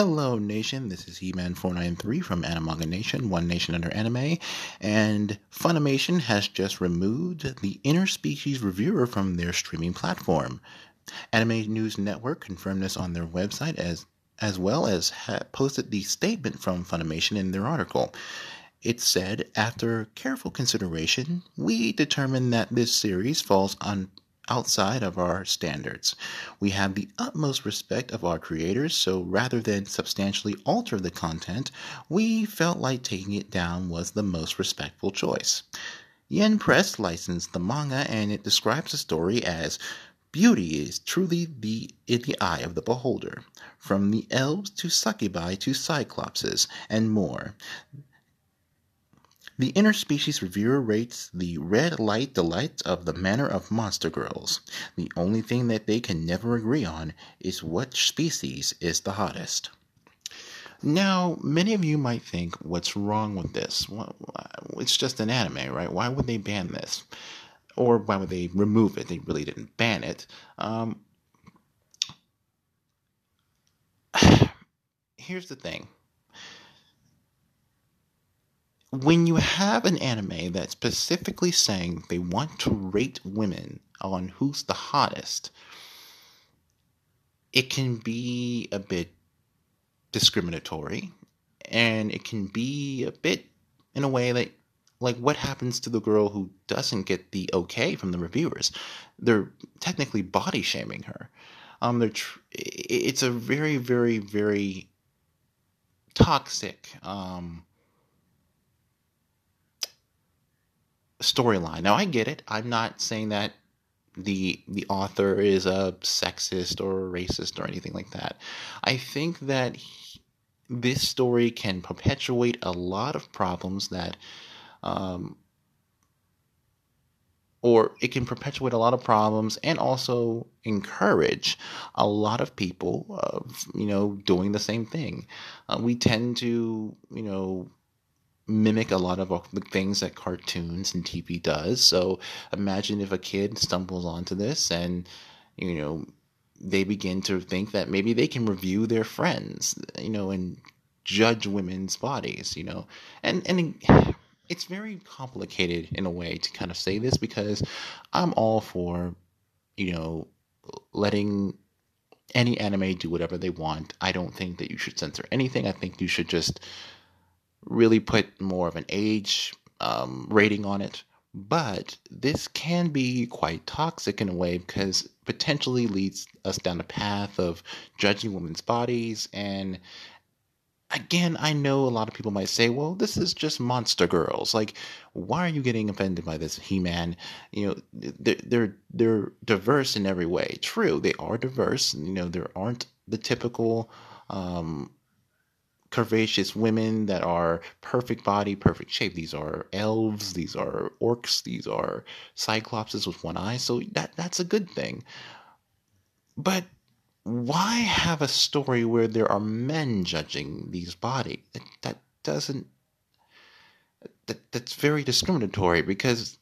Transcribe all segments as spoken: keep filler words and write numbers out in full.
Hello Nation, this is E-Man four nine three from Animanga Nation, One Nation Under Anime, and Funimation has just removed the Interspecies Reviewer from their streaming platform. Anime News Network confirmed this on their website as, as well as ha- posted the statement from Funimation in their article. It said, after careful consideration, we determined that this series falls on outside of our standards. We have the utmost respect of our creators, so rather than substantially alter the content, we felt like taking it down was the most respectful choice. Yen Press licensed the manga, and it describes the story as beauty is truly the, in the eye of the beholder, from the elves to succubi to cyclopses and more. The Interspecies Reviewer rates the red light delights of the manner of monster girls. The only thing that they can never agree on is what species is the hottest. Now, many of you might think, what's wrong with this? Well, it's just an anime, right? Why would they ban this? Or why would they remove it? They really didn't ban it. Um, here's the thing. When you have an anime that's specifically saying they want to rate women on who's the hottest, it can be a bit discriminatory, and it can be a bit in a way that, like, what happens to the girl who doesn't get the okay from the reviewers? They're technically body shaming her. Um, they're tr- it's a very, very, very toxic, um, storyline. Now, I get it. I'm not saying that the the author is a sexist or a racist or anything like that. I think that he, this story can perpetuate a lot of problems that, um, or it can perpetuate a lot of problems and also encourage a lot of people of, you know, doing the same thing. Uh, we tend to, you know, mimic a lot of the things that cartoons and T V does. So imagine if a kid stumbles onto this and, you know, they begin to think that maybe they can review their friends, you know, and judge women's bodies, you know. And, and it's very complicated in a way to kind of say this, because I'm all for, you know, letting any anime do whatever they want. I don't think that you should censor anything. I think you should just really put more of an age um, rating on it, but this can be quite toxic in a way, because potentially leads us down the path of judging women's bodies. And again, I know a lot of people might say, well, this is just monster girls. Like, why are you getting offended by this, He-Man? You know, they're, they're, they're diverse in every way. True, they are diverse. You know, there aren't the typical, um, curvaceous women that are perfect body, perfect shape. These are elves, these are orcs, these are cyclopses with one eye. So that that's a good thing. But why have a story where there are men judging these bodies? That, that doesn't, that that's very discriminatory, because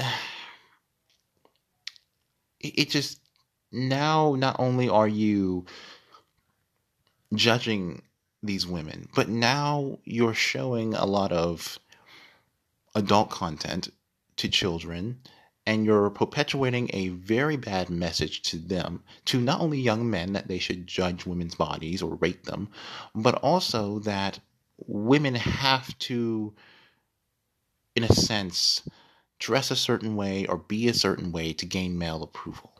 uh, it, it just, now not only are you judging these women, but now you're showing a lot of adult content to children, and you're perpetuating a very bad message to them, to not only young men, that they should judge women's bodies or rate them, but also that women have to, in a sense, dress a certain way or be a certain way to gain male approval.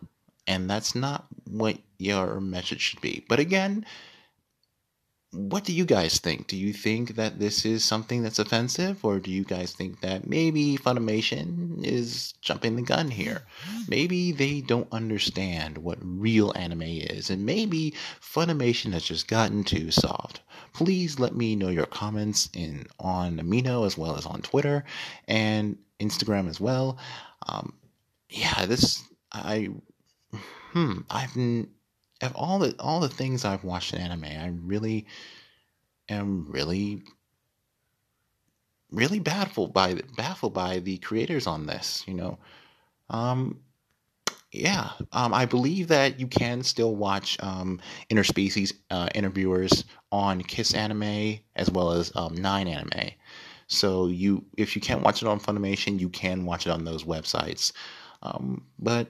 And that's not what your message should be. But again, what do you guys think? Do you think that this is something that's offensive? Or do you guys think that maybe Funimation is jumping the gun here? Maybe they don't understand what real anime is. And maybe Funimation has just gotten too soft. Please let me know your comments in on Amino, as well as on Twitter and Instagram as well. Um, yeah, this... I... Hmm, I've... Of all the all the things I've watched in anime, I really am really really baffled by baffled by the creators on this. You know, um, yeah, um, I believe that you can still watch um, Interspecies uh, interviewers on Kiss Anime as well as um, Nine Anime. So you, if you can't watch it on Funimation, you can watch it on those websites. Um, but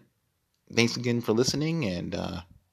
thanks again for listening, and uh,